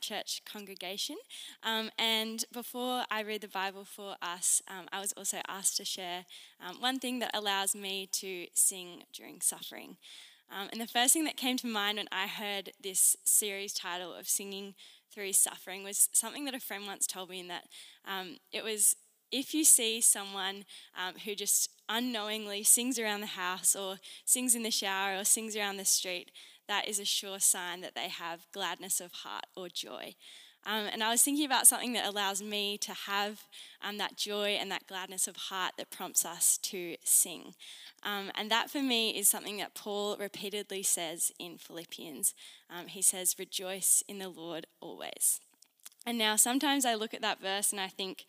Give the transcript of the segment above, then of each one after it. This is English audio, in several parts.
Light Church congregation. And before I read the Bible for us, I was also asked to share one thing that allows me to sing during suffering. And the first thing that came to mind when I heard this series title of singing through suffering was something that a friend once told me, in that it was, if you see someone who just unknowingly sings around the house or sings in the shower or sings around the street, that is a sure sign that they have gladness of heart or joy. And I was thinking about something that allows me to have that joy and that gladness of heart that prompts us to sing. And that for me is something that Paul repeatedly says in Philippians. He says, "Rejoice in the Lord always." And now sometimes I look at that verse and I think,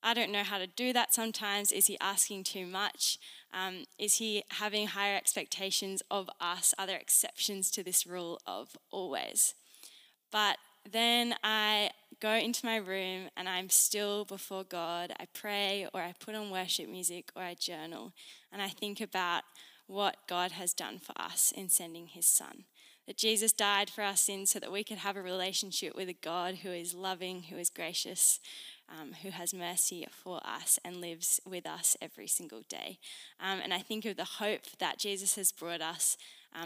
I don't know how to do that sometimes. Is he asking too much? Is he having higher expectations of us? Are there exceptions to this rule of always? But then I go into my room and I'm still before God. I pray, or I put on worship music, or I journal. And I think about what God has done for us in sending his son. That Jesus died for our sins so that we could have a relationship with a God who is loving, who is gracious, who has mercy for us and lives with us every single day. And I think of the hope that Jesus has brought us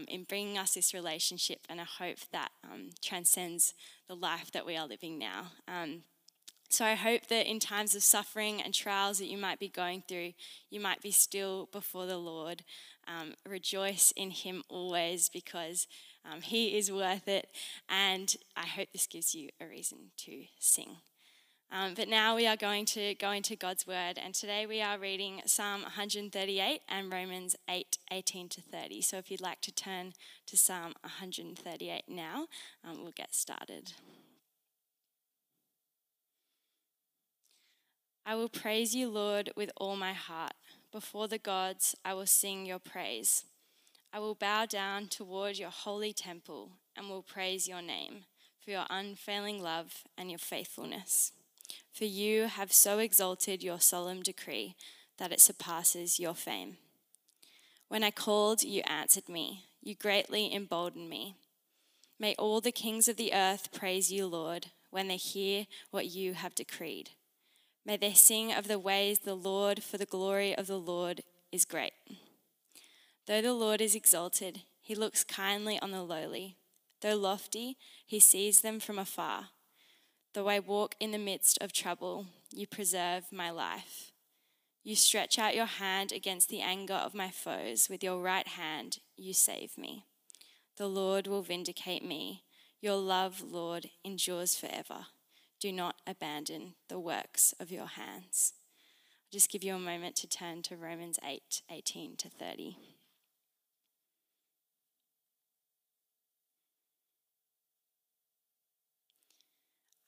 in bringing us this relationship, and a hope that transcends the life that we are living now. So I hope that in times of suffering and trials that you might be going through, you might be still before the Lord. Rejoice in him always, because he is worth it. And I hope this gives you a reason to sing. But now we are going to go into God's word, and today we are reading Psalm 138 and Romans 8, 18 to 30. So if you'd like to turn to Psalm 138 now, we'll get started. I will praise you, Lord, with all my heart. Before the gods, I will sing your praise. I will bow down toward your holy temple and will praise your name for your unfailing love and your faithfulness. For you have so exalted your solemn decree that it surpasses your fame. When I called, you answered me. You greatly emboldened me. May all the kings of the earth praise you, Lord, when they hear what you have decreed. May they sing of the ways of the Lord, for the glory of the Lord is great. Though the Lord is exalted, he looks kindly on the lowly. Though lofty, he sees them from afar. Though I walk in the midst of trouble, you preserve my life. You stretch out your hand against the anger of my foes. With your right hand, you save me. The Lord will vindicate me. Your love, Lord, endures forever. Do not abandon the works of your hands. I'll just give you a moment to turn to Romans 8, 18 to 30.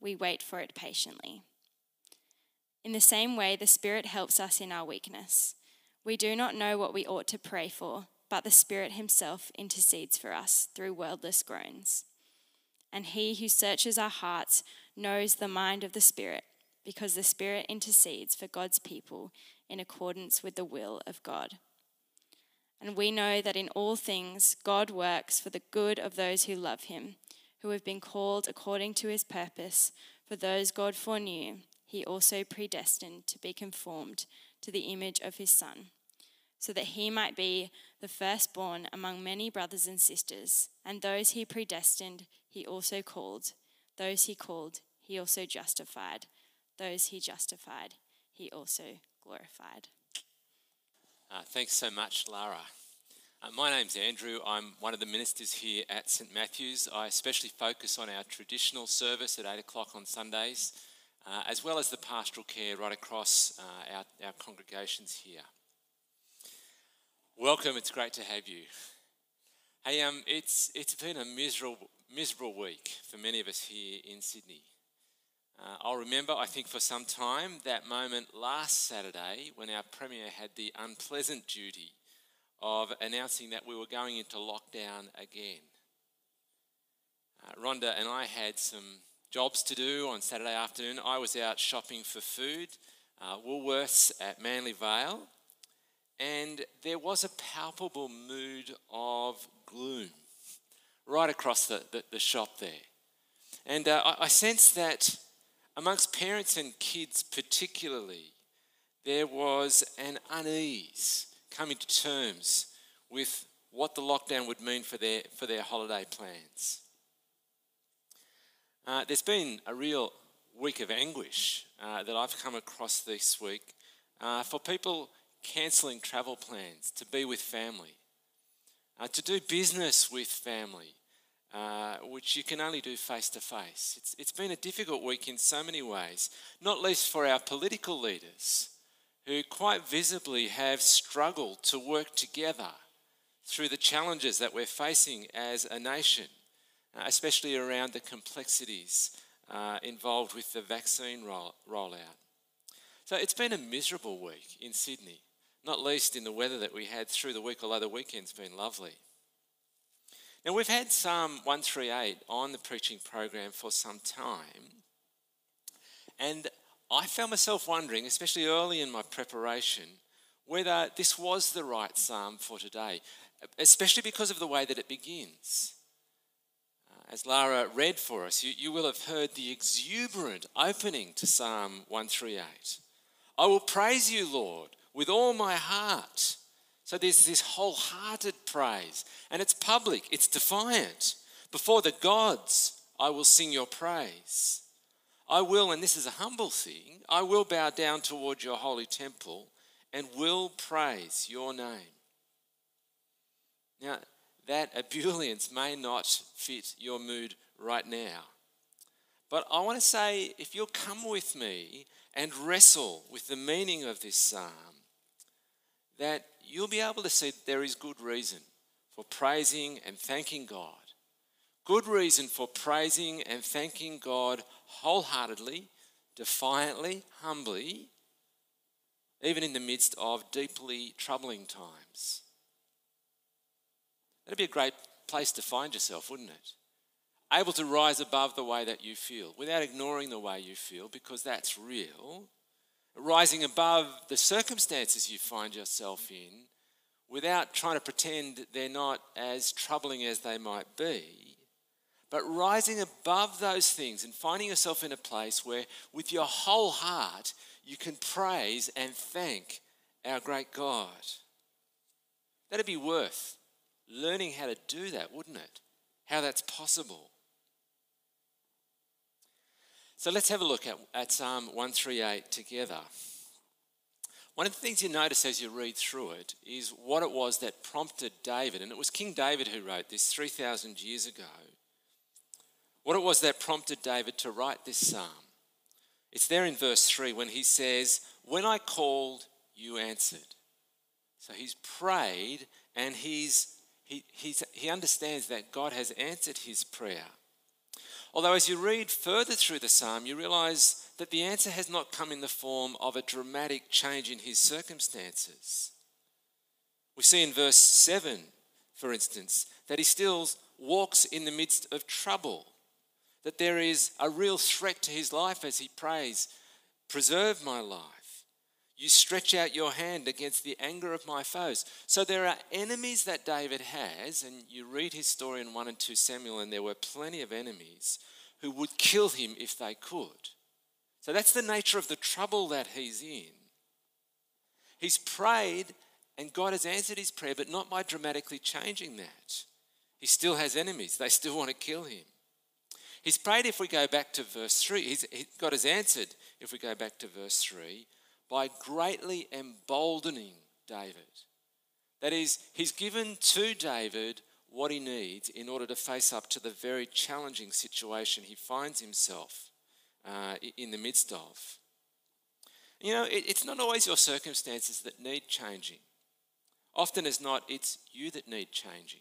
we wait for it patiently. In the same way, the Spirit helps us in our weakness. We do not know what we ought to pray for, but the Spirit himself intercedes for us through wordless groans. And he who searches our hearts knows the mind of the Spirit, because the Spirit intercedes for God's people in accordance with the will of God. And we know that in all things God works for the good of those who love him, who have been called according to his purpose. For those God foreknew, he also predestined to be conformed to the image of his Son, so that he might be the firstborn among many brothers and sisters. And those he predestined, he also called. Those he called, He also justified. Those he justified, he also glorified. Thanks so much, Lara. My name's Andrew. I'm one of the ministers here at St. Matthew's. I especially focus on our traditional service at 8 o'clock on Sundays, as well as the pastoral care right across our congregations here. Welcome. It's great to have you. Hey, it's been a miserable week for many of us here in Sydney. I'll remember, I think, for some time, that moment last Saturday when our Premier had the unpleasant duty of announcing that we were going into lockdown again. Rhonda and I had some jobs to do on Saturday afternoon. I was out shopping for food, Woolworths at Manly Vale, and there was a palpable mood of gloom right across the shop there. And I sensed that amongst parents and kids particularly, there was an unease coming to terms with what the lockdown would mean for their holiday plans. There's been a real week of anguish that I've come across this week for people cancelling travel plans to be with family, to do business with family, which you can only do face to face. It's been a difficult week in so many ways, not least for our political leaders, who quite visibly have struggled to work together through the challenges that we're facing as a nation, especially around the complexities involved with the vaccine rollout. So it's been a miserable week in Sydney, not least in the weather that we had through the week, although the weekend's been lovely. Now, we've had Psalm 138 on the preaching program for some time, and I found myself wondering, especially early in my preparation, whether this was the right psalm for today, especially because of the way that it begins. As Lara read for us, you will have heard the exuberant opening to Psalm 138. I will praise you, Lord, with all my heart. So there's this wholehearted praise, and it's public, it's defiant. Before the gods, I will sing your praise. I will, and this is a humble thing, I will bow down toward your holy temple and will praise your name. Now, that ebullience may not fit your mood right now. But I want to say, if you'll come with me and wrestle with the meaning of this psalm, that you'll be able to see that there is good reason for praising and thanking God. Good reason for praising and thanking God wholeheartedly, defiantly, humbly, even in the midst of deeply troubling times. That'd be a great place to find yourself, wouldn't it? Able to rise above the way that you feel, without ignoring the way you feel, because that's real. Rising above the circumstances you find yourself in, without trying to pretend they're not as troubling as they might be. But rising above those things and finding yourself in a place where, with your whole heart, you can praise and thank our great God. That'd be worth learning how to do that, wouldn't it? How that's possible. So let's have a look at Psalm 138 together. One of the things you notice as you read through it is what it was that prompted David, and it was King David who wrote this 3,000 years ago, what it was that prompted David to write this psalm. It's there in verse 3 when he says, when I called, you answered. So he's prayed and he understands that God has answered his prayer. Although as you read further through the psalm, you realize that the answer has not come in the form of a dramatic change in his circumstances. We see in verse 7, for instance, that he still walks in the midst of trouble, that there is a real threat to his life as he prays, preserve my life. You stretch out your hand against the anger of my foes. So there are enemies that David has, and you read his story in 1 and 2 Samuel, and there were plenty of enemies who would kill him if they could. So that's the nature of the trouble that he's in. He's prayed, and God has answered his prayer, but not by dramatically changing that. He still has enemies. They still want to kill him. His prayed, if we go back to verse 3, God has answered, if we go back to verse 3, by greatly emboldening David. That is, he's given to David what he needs in order to face up to the very challenging situation he finds himself in the midst of. You know, it's not always your circumstances that need changing. Often as not, it's you that need changing.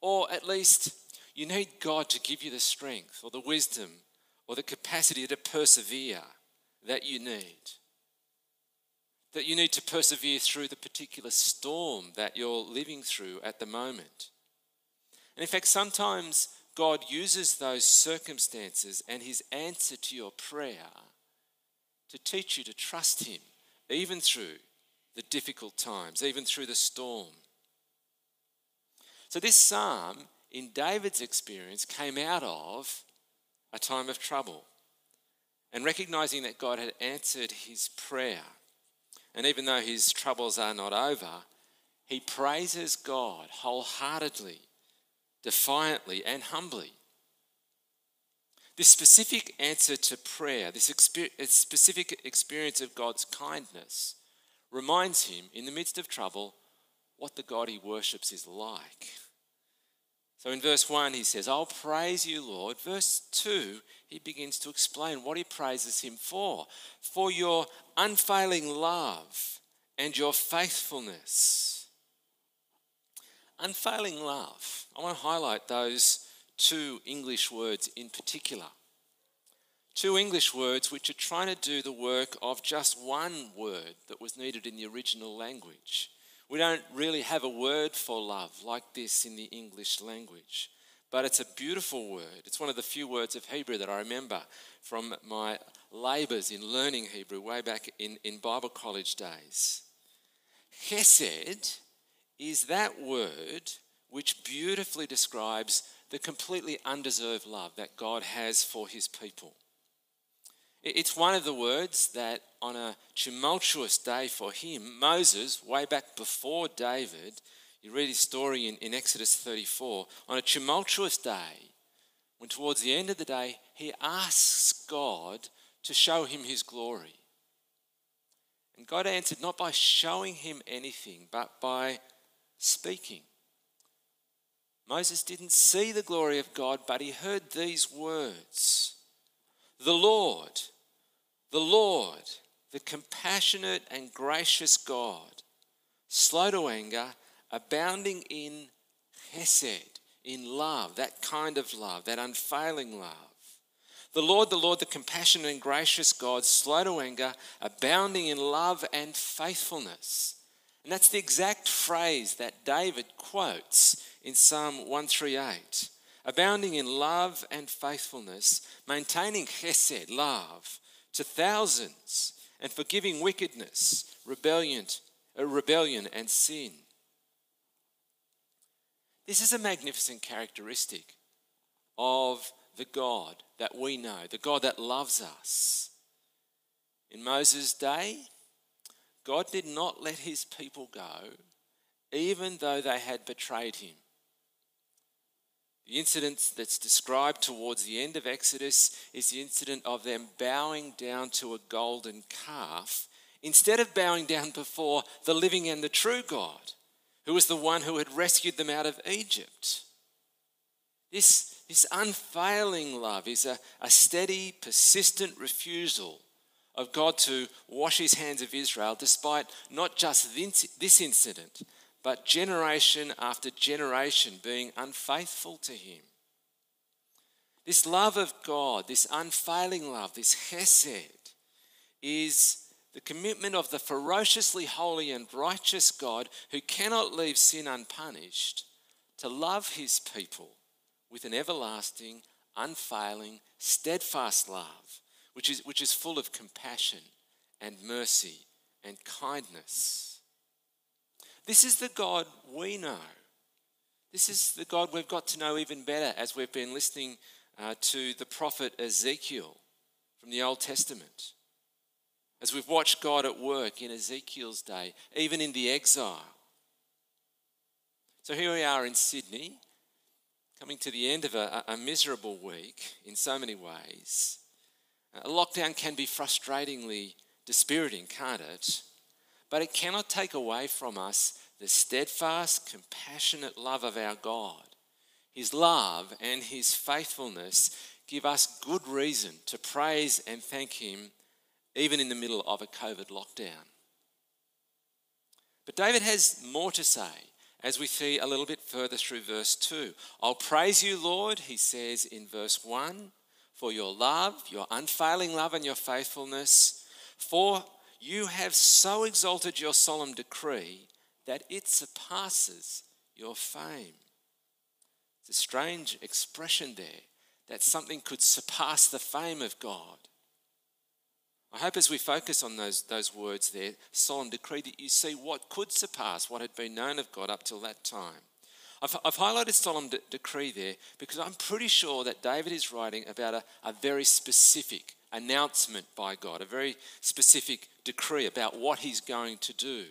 Or at least you need God to give you the strength or the wisdom or the capacity to persevere that you need. That you need to persevere through the particular storm that you're living through at the moment. And in fact, sometimes God uses those circumstances and his answer to your prayer to teach you to trust him, even through the difficult times, even through the storm. So this psalm, in David's experience, came out of a time of trouble and recognizing that God had answered his prayer. And even though his troubles are not over, he praises God wholeheartedly, defiantly, and humbly. This specific answer to prayer, this specific experience of God's kindness, reminds him, in the midst of trouble, what the God he worships is like. So in verse 1, he says, I'll praise you, Lord. Verse 2, he begins to explain what he praises him for your unfailing love and your faithfulness. Unfailing love. I want to highlight those two English words in particular. Two English words which are trying to do the work of just one word that was needed in the original language. We don't really have a word for love like this in the English language, but it's a beautiful word. It's one of the few words of Hebrew that I remember from my labours in learning Hebrew way back in Bible college days. Chesed is that word which beautifully describes the completely undeserved love that God has for his people. It's one of the words that on a tumultuous day for him, Moses, way back before David, you read his story in Exodus 34, on a tumultuous day, when towards the end of the day, he asks God to show him his glory. And God answered not by showing him anything, but by speaking. Moses didn't see the glory of God, but he heard these words. The Lord, the compassionate and gracious God, slow to anger, abounding in chesed, in love, that kind of love, that unfailing love. The Lord, the compassionate and gracious God, slow to anger, abounding in love and faithfulness. And that's the exact phrase that David quotes in Psalm 138. Abounding in love and faithfulness, maintaining chesed, love, to thousands, and forgiving wickedness, rebellion and sin. This is a magnificent characteristic of the God that we know, the God that loves us. In Moses' day, God did not let his people go, even though they had betrayed him. The incident that's described towards the end of Exodus is the incident of them bowing down to a golden calf instead of bowing down before the living and the true God, who was the one who had rescued them out of Egypt. This unfailing love is a steady, persistent refusal of God to wash his hands of Israel despite not just this incident, but generation after generation being unfaithful to him. This love of God, this unfailing love, this chesed, is the commitment of the ferociously holy and righteous God who cannot leave sin unpunished to love his people with an everlasting, unfailing, steadfast love, which is full of compassion and mercy and kindness. This is the God we know. This is the God we've got to know even better as we've been listening to the prophet Ezekiel from the Old Testament. As we've watched God at work in Ezekiel's day, even in the exile. So here we are in Sydney, coming to the end of a miserable week in so many ways. A lockdown can be frustratingly dispiriting, can't it? But it cannot take away from us the steadfast, compassionate love of our God. His love and His faithfulness give us good reason to praise and thank Him even in the middle of a COVID lockdown. But David has more to say, as we see a little bit further through verse 2. I'll praise you, Lord, he says in verse 1, for your love, your unfailing love and your faithfulness, for you have so exalted your solemn decree that it surpasses your fame. It's a strange expression there, that something could surpass the fame of God. I hope as we focus on those words there, solemn decree, that you see what could surpass what had been known of God up till that time. I've highlighted solemn decree there because I'm pretty sure that David is writing about a very specific announcement by God, a very specific decree about what He's going to do.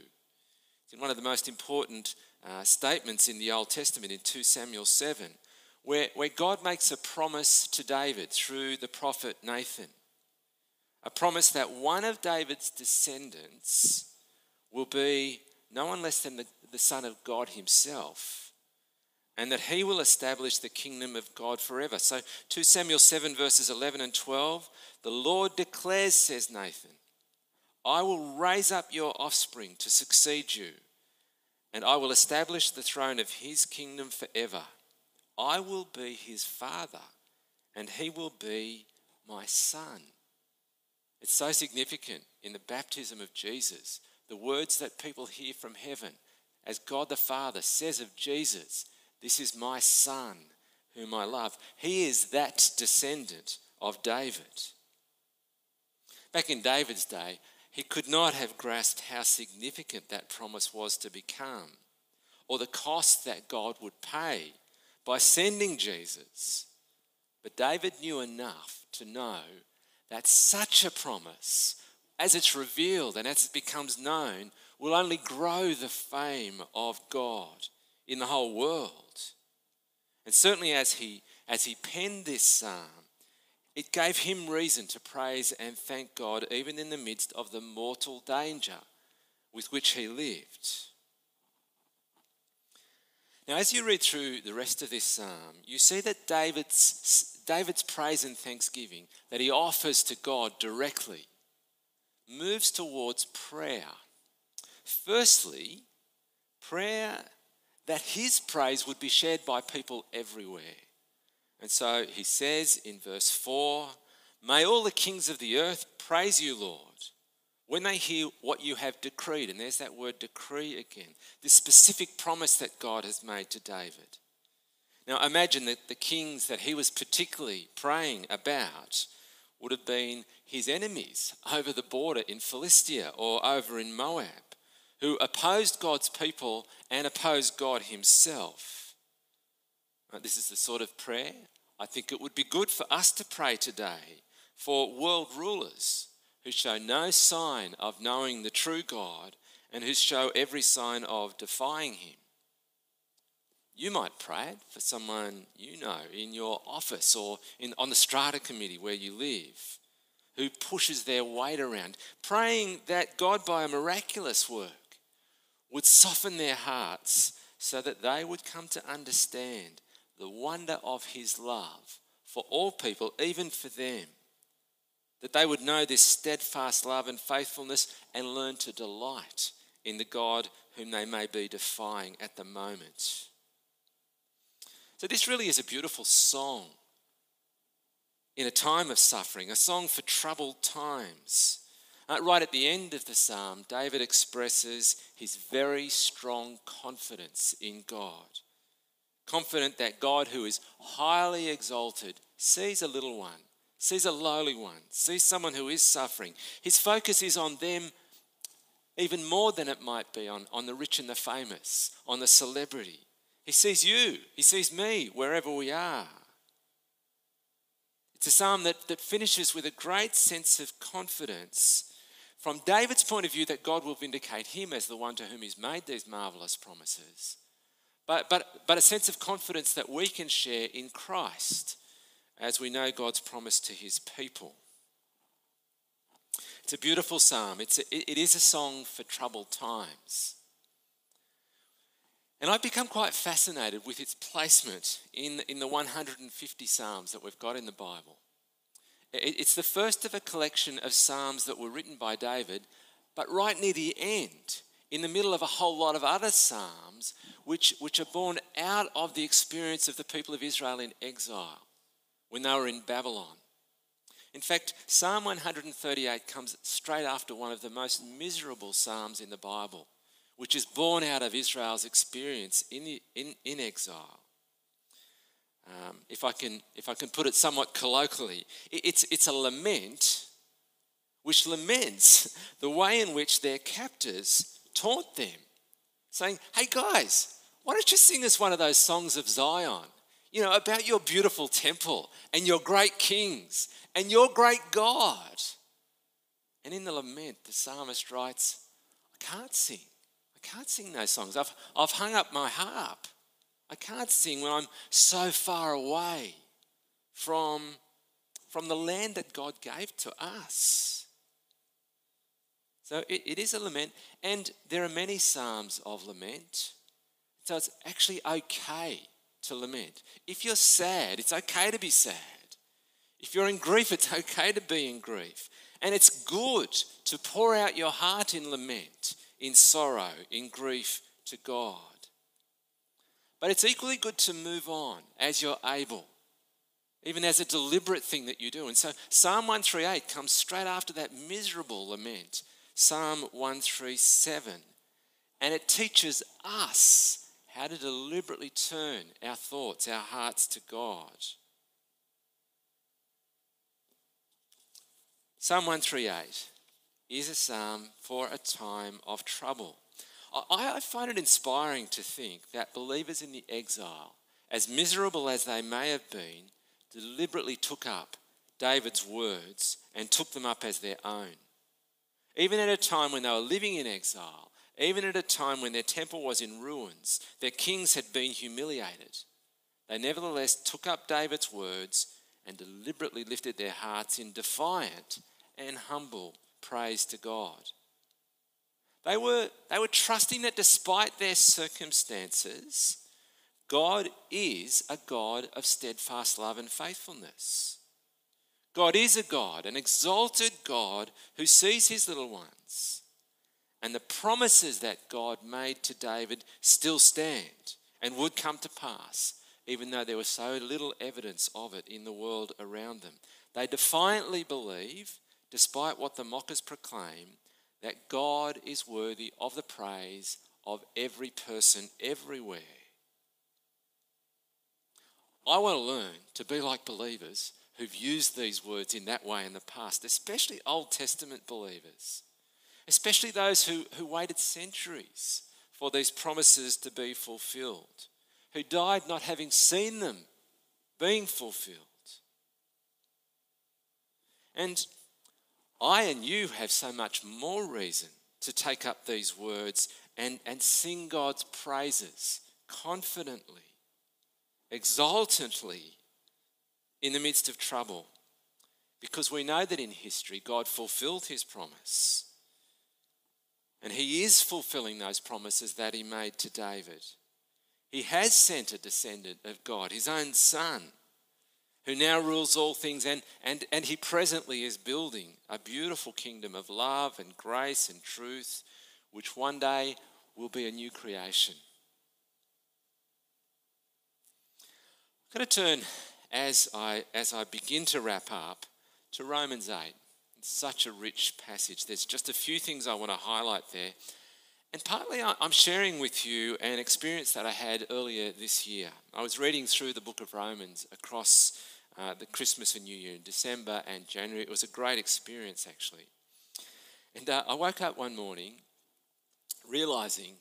It's in one of the most important statements in the Old Testament in 2 Samuel 7, where God makes a promise to David through the prophet Nathan. A promise that one of David's descendants will be no one less than the Son of God Himself, and that He will establish the kingdom of God forever. So 2 Samuel 7 verses 11 and 12, the Lord declares, says Nathan, I will raise up your offspring to succeed you, and I will establish the throne of His kingdom forever. I will be His father, and He will be my son. It's so significant in the baptism of Jesus, the words that people hear from heaven, as God the Father says of Jesus, this is my Son whom I love. He is that descendant of David. Back in David's day, he could not have grasped how significant that promise was to become, or the cost that God would pay by sending Jesus. But David knew enough to know that such a promise, as it's revealed and as it becomes known, will only grow the fame of God in the whole world. And certainly as he penned this psalm, it gave him reason to praise and thank God even in the midst of the mortal danger with which he lived. Now, as you read through the rest of this psalm, you see that David's praise and thanksgiving that he offers to God directly moves towards prayer. Firstly, prayer that his praise would be shared by people everywhere. And so he says in verse 4, may all the kings of the earth praise you, Lord, when they hear what you have decreed. And there's that word decree again, this specific promise that God has made to David. Now imagine that the kings that he was particularly praying about would have been his enemies over the border in Philistia or over in Moab, who opposed God's people and opposed God Himself. This is the sort of prayer I think it would be good for us to pray today for world rulers who show no sign of knowing the true God and who show every sign of defying Him. You might pray it for someone you know in your office or on the strata committee where you live, who pushes their weight around, praying that God by a miraculous work would soften their hearts so that they would come to understand the wonder of His love for all people, even for them. That they would know this steadfast love and faithfulness and learn to delight in the God whom they may be defying at the moment. So this really is a beautiful song in a time of suffering, a song for troubled times. Right at the end of the psalm, David expresses his very strong confidence in God. Confident that God, who is highly exalted, sees a little one, sees a lowly one, sees someone who is suffering. His focus is on them even more than it might be on the rich and the famous, on the celebrity. He sees you, He sees me, wherever we are. It's a psalm that finishes with a great sense of confidence from David's point of view that God will vindicate him as the one to whom He's made these marvelous promises, but a sense of confidence that we can share in Christ as we know God's promise to his people. It's a beautiful psalm. It is a song for troubled times. And I've become quite fascinated with its placement in the 150 psalms that we've got in the Bible. It's the first of a collection of psalms that were written by David, but right near the end, in the middle of a whole lot of other psalms, which are born out of the experience of the people of Israel in exile when they were in Babylon. In fact, Psalm 138 comes straight after one of the most miserable psalms in the Bible, which is born out of Israel's experience in exile. If I can put it somewhat colloquially, it's a lament which laments the way in which their captors taunt them, saying, "Hey guys, why don't you sing us one of those songs of Zion? You know, about your beautiful temple and your great kings and your great God." And in the lament, the psalmist writes, I can't sing those songs. I've hung up my harp. I can't sing when I'm so far away from the land that God gave to us. So it is a lament, and there are many psalms of lament. So it's actually okay to lament. If you're sad, it's okay to be sad. If you're in grief, it's okay to be in grief. And it's good to pour out your heart in lament, in sorrow, in grief to God. But it's equally good to move on as you're able, even as a deliberate thing that you do. And so Psalm 138 comes straight after that miserable lament, Psalm 137. And it teaches us how to deliberately turn our thoughts, our hearts to God. Psalm 138 is a psalm for a time of trouble. I find it inspiring to think that believers in the exile, as miserable as they may have been, deliberately took up David's words and took them up as their own. Even at a time when they were living in exile, even at a time when their temple was in ruins, their kings had been humiliated, they nevertheless took up David's words and deliberately lifted their hearts in defiant and humble praise to God. They were trusting that despite their circumstances, God is a God of steadfast love and faithfulness. God is a God, an exalted God who sees his little ones. And the promises that God made to David still stand and would come to pass, even though there was so little evidence of it in the world around them. They defiantly believe, despite what the mockers proclaim, that God is worthy of the praise of every person everywhere. I want to learn to be like believers who've used these words in that way in the past, especially Old Testament believers. Especially those who waited centuries for these promises to be fulfilled, who died not having seen them being fulfilled. And I and you have so much more reason to take up these words and sing God's praises confidently, exultantly in the midst of trouble, because we know that in history God fulfilled his promise. And he is fulfilling those promises that he made to David. He has sent a descendant of God, his own son, who now rules all things, and he presently is building a beautiful kingdom of love and grace and truth, which one day will be a new creation. I'm going to turn, as I begin to wrap up, to Romans 8. Such a rich passage. There's just a few things I want to highlight there. And partly I'm sharing with you an experience that I had earlier this year. I was reading through the book of Romans across the Christmas and New Year, in December and January. It was a great experience, actually. And I woke up one morning realizing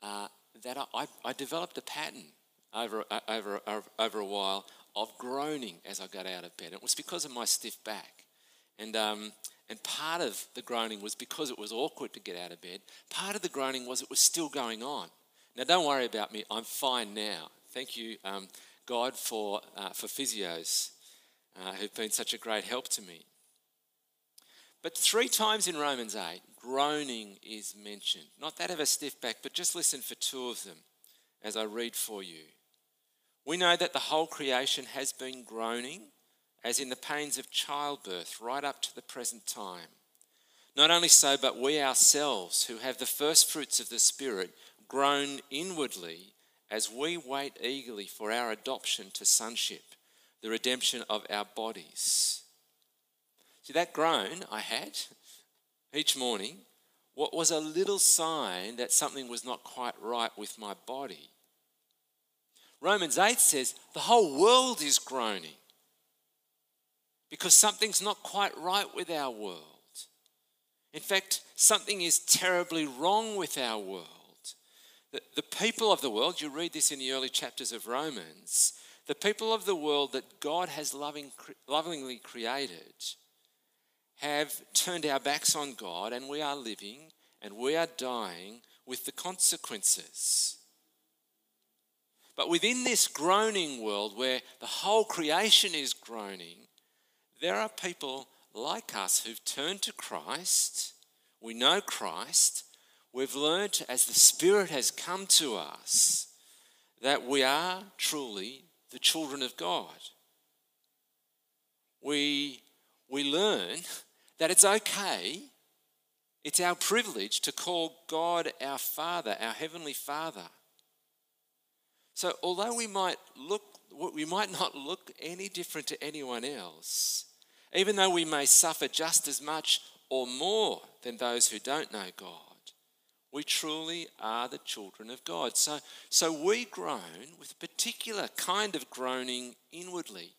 that I developed a pattern over a while of groaning as I got out of bed. It was because of my stiff back. And part of the groaning was because it was awkward to get out of bed. Part of the groaning was it was still going on. Now, don't worry about me. I'm fine now. Thank you, God, for physios who've been such a great help to me. But 3 times in Romans 8, groaning is mentioned. Not that of a stiff back, but just listen for 2 of them as I read for you. We know that the whole creation has been groaning, as in the pains of childbirth, right up to the present time. Not only so, but we ourselves, who have the first fruits of the Spirit, groan inwardly as we wait eagerly for our adoption to sonship, the redemption of our bodies. See, that groan I had each morning, what was a little sign that something was not quite right with my body. Romans 8 says the whole world is groaning because something's not quite right with our world. In fact, something is terribly wrong with our world. The people of the world, you read this in the early chapters of Romans, the people of the world that God has lovingly created have turned our backs on God, and we are living and we are dying with the consequences. But within this groaning world where the whole creation is groaning, there are people like us who've turned to Christ. We know Christ. We've learned as the Spirit has come to us that we are truly the children of God. We learn that it's okay, it's our privilege to call God our Father, our Heavenly Father. So although we might not look any different to anyone else, even though we may suffer just as much or more than those who don't know God, we truly are the children of God. So we groan with a particular kind of groaning inwardly,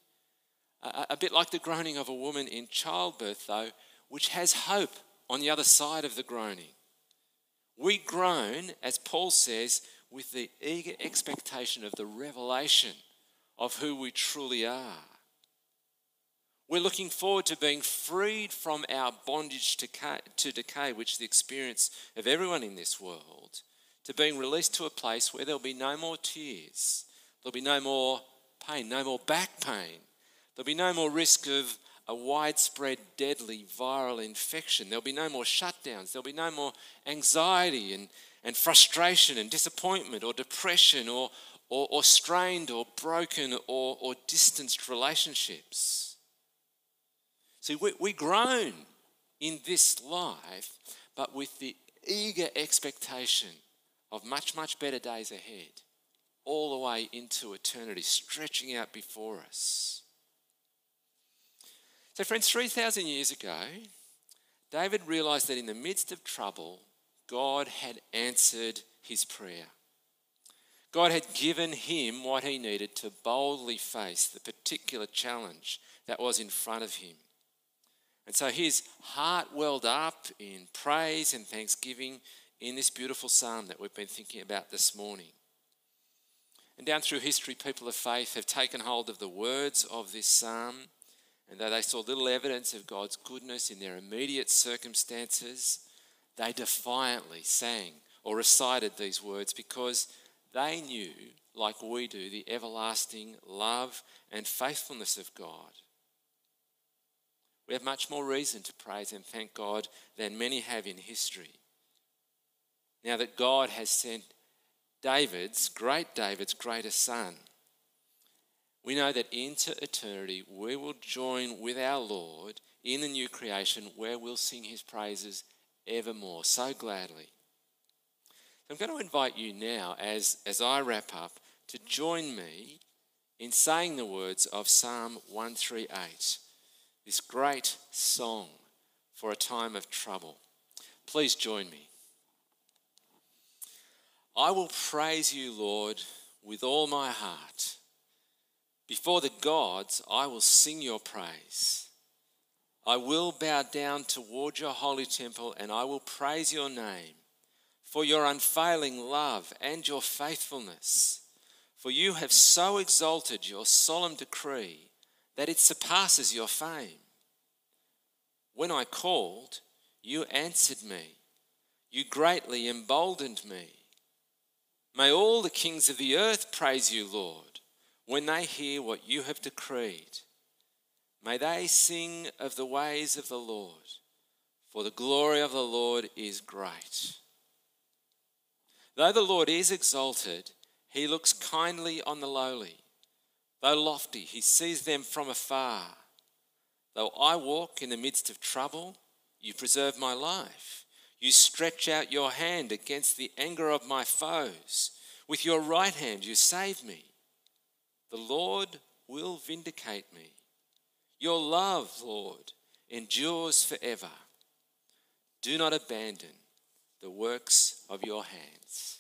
a bit like the groaning of a woman in childbirth, though, which has hope on the other side of the groaning. We groan, as Paul says, with the eager expectation of the revelation of who we truly are. We're looking forward to being freed from our bondage to decay, which is the experience of everyone in this world, to being released to a place where there'll be no more tears, there'll be no more pain, no more back pain, there'll be no more risk of a widespread deadly viral infection, there'll be no more shutdowns, there'll be no more anxiety and frustration and disappointment or depression or strained or broken or distanced relationships. See, we groan in this life, but with the eager expectation of much, much better days ahead, all the way into eternity, stretching out before us. So friends, 3,000 years ago, David realized that in the midst of trouble, God had answered his prayer. God had given him what he needed to boldly face the particular challenge that was in front of him. And so his heart welled up in praise and thanksgiving in this beautiful psalm that we've been thinking about this morning. And down through history, people of faith have taken hold of the words of this psalm, and though they saw little evidence of God's goodness in their immediate circumstances, they defiantly sang or recited these words because they knew, like we do, the everlasting love and faithfulness of God. We have much more reason to praise and thank God than many have in history. Now that God has sent David's greatest son, we know that into eternity we will join with our Lord in the new creation where we'll sing his praises evermore, so gladly. I'm going to invite you now, as I wrap up, to join me in saying the words of Psalm 138, this great song for a time of trouble. Please join me. I will praise you, Lord, with all my heart. Before the gods, I will sing your praise. I will bow down toward your holy temple, and I will praise your name for your unfailing love and your faithfulness. For you have so exalted your solemn decree that it surpasses your fame. When I called, you answered me. You greatly emboldened me. May all the kings of the earth praise you, Lord, when they hear what you have decreed. May they sing of the ways of the Lord, for the glory of the Lord is great. Though the Lord is exalted, he looks kindly on the lowly. Though lofty, he sees them from afar. Though I walk in the midst of trouble, you preserve my life. You stretch out your hand against the anger of my foes. With your right hand you save me. The Lord will vindicate me. Your love, Lord, endures forever. Do not abandon the works of your hands.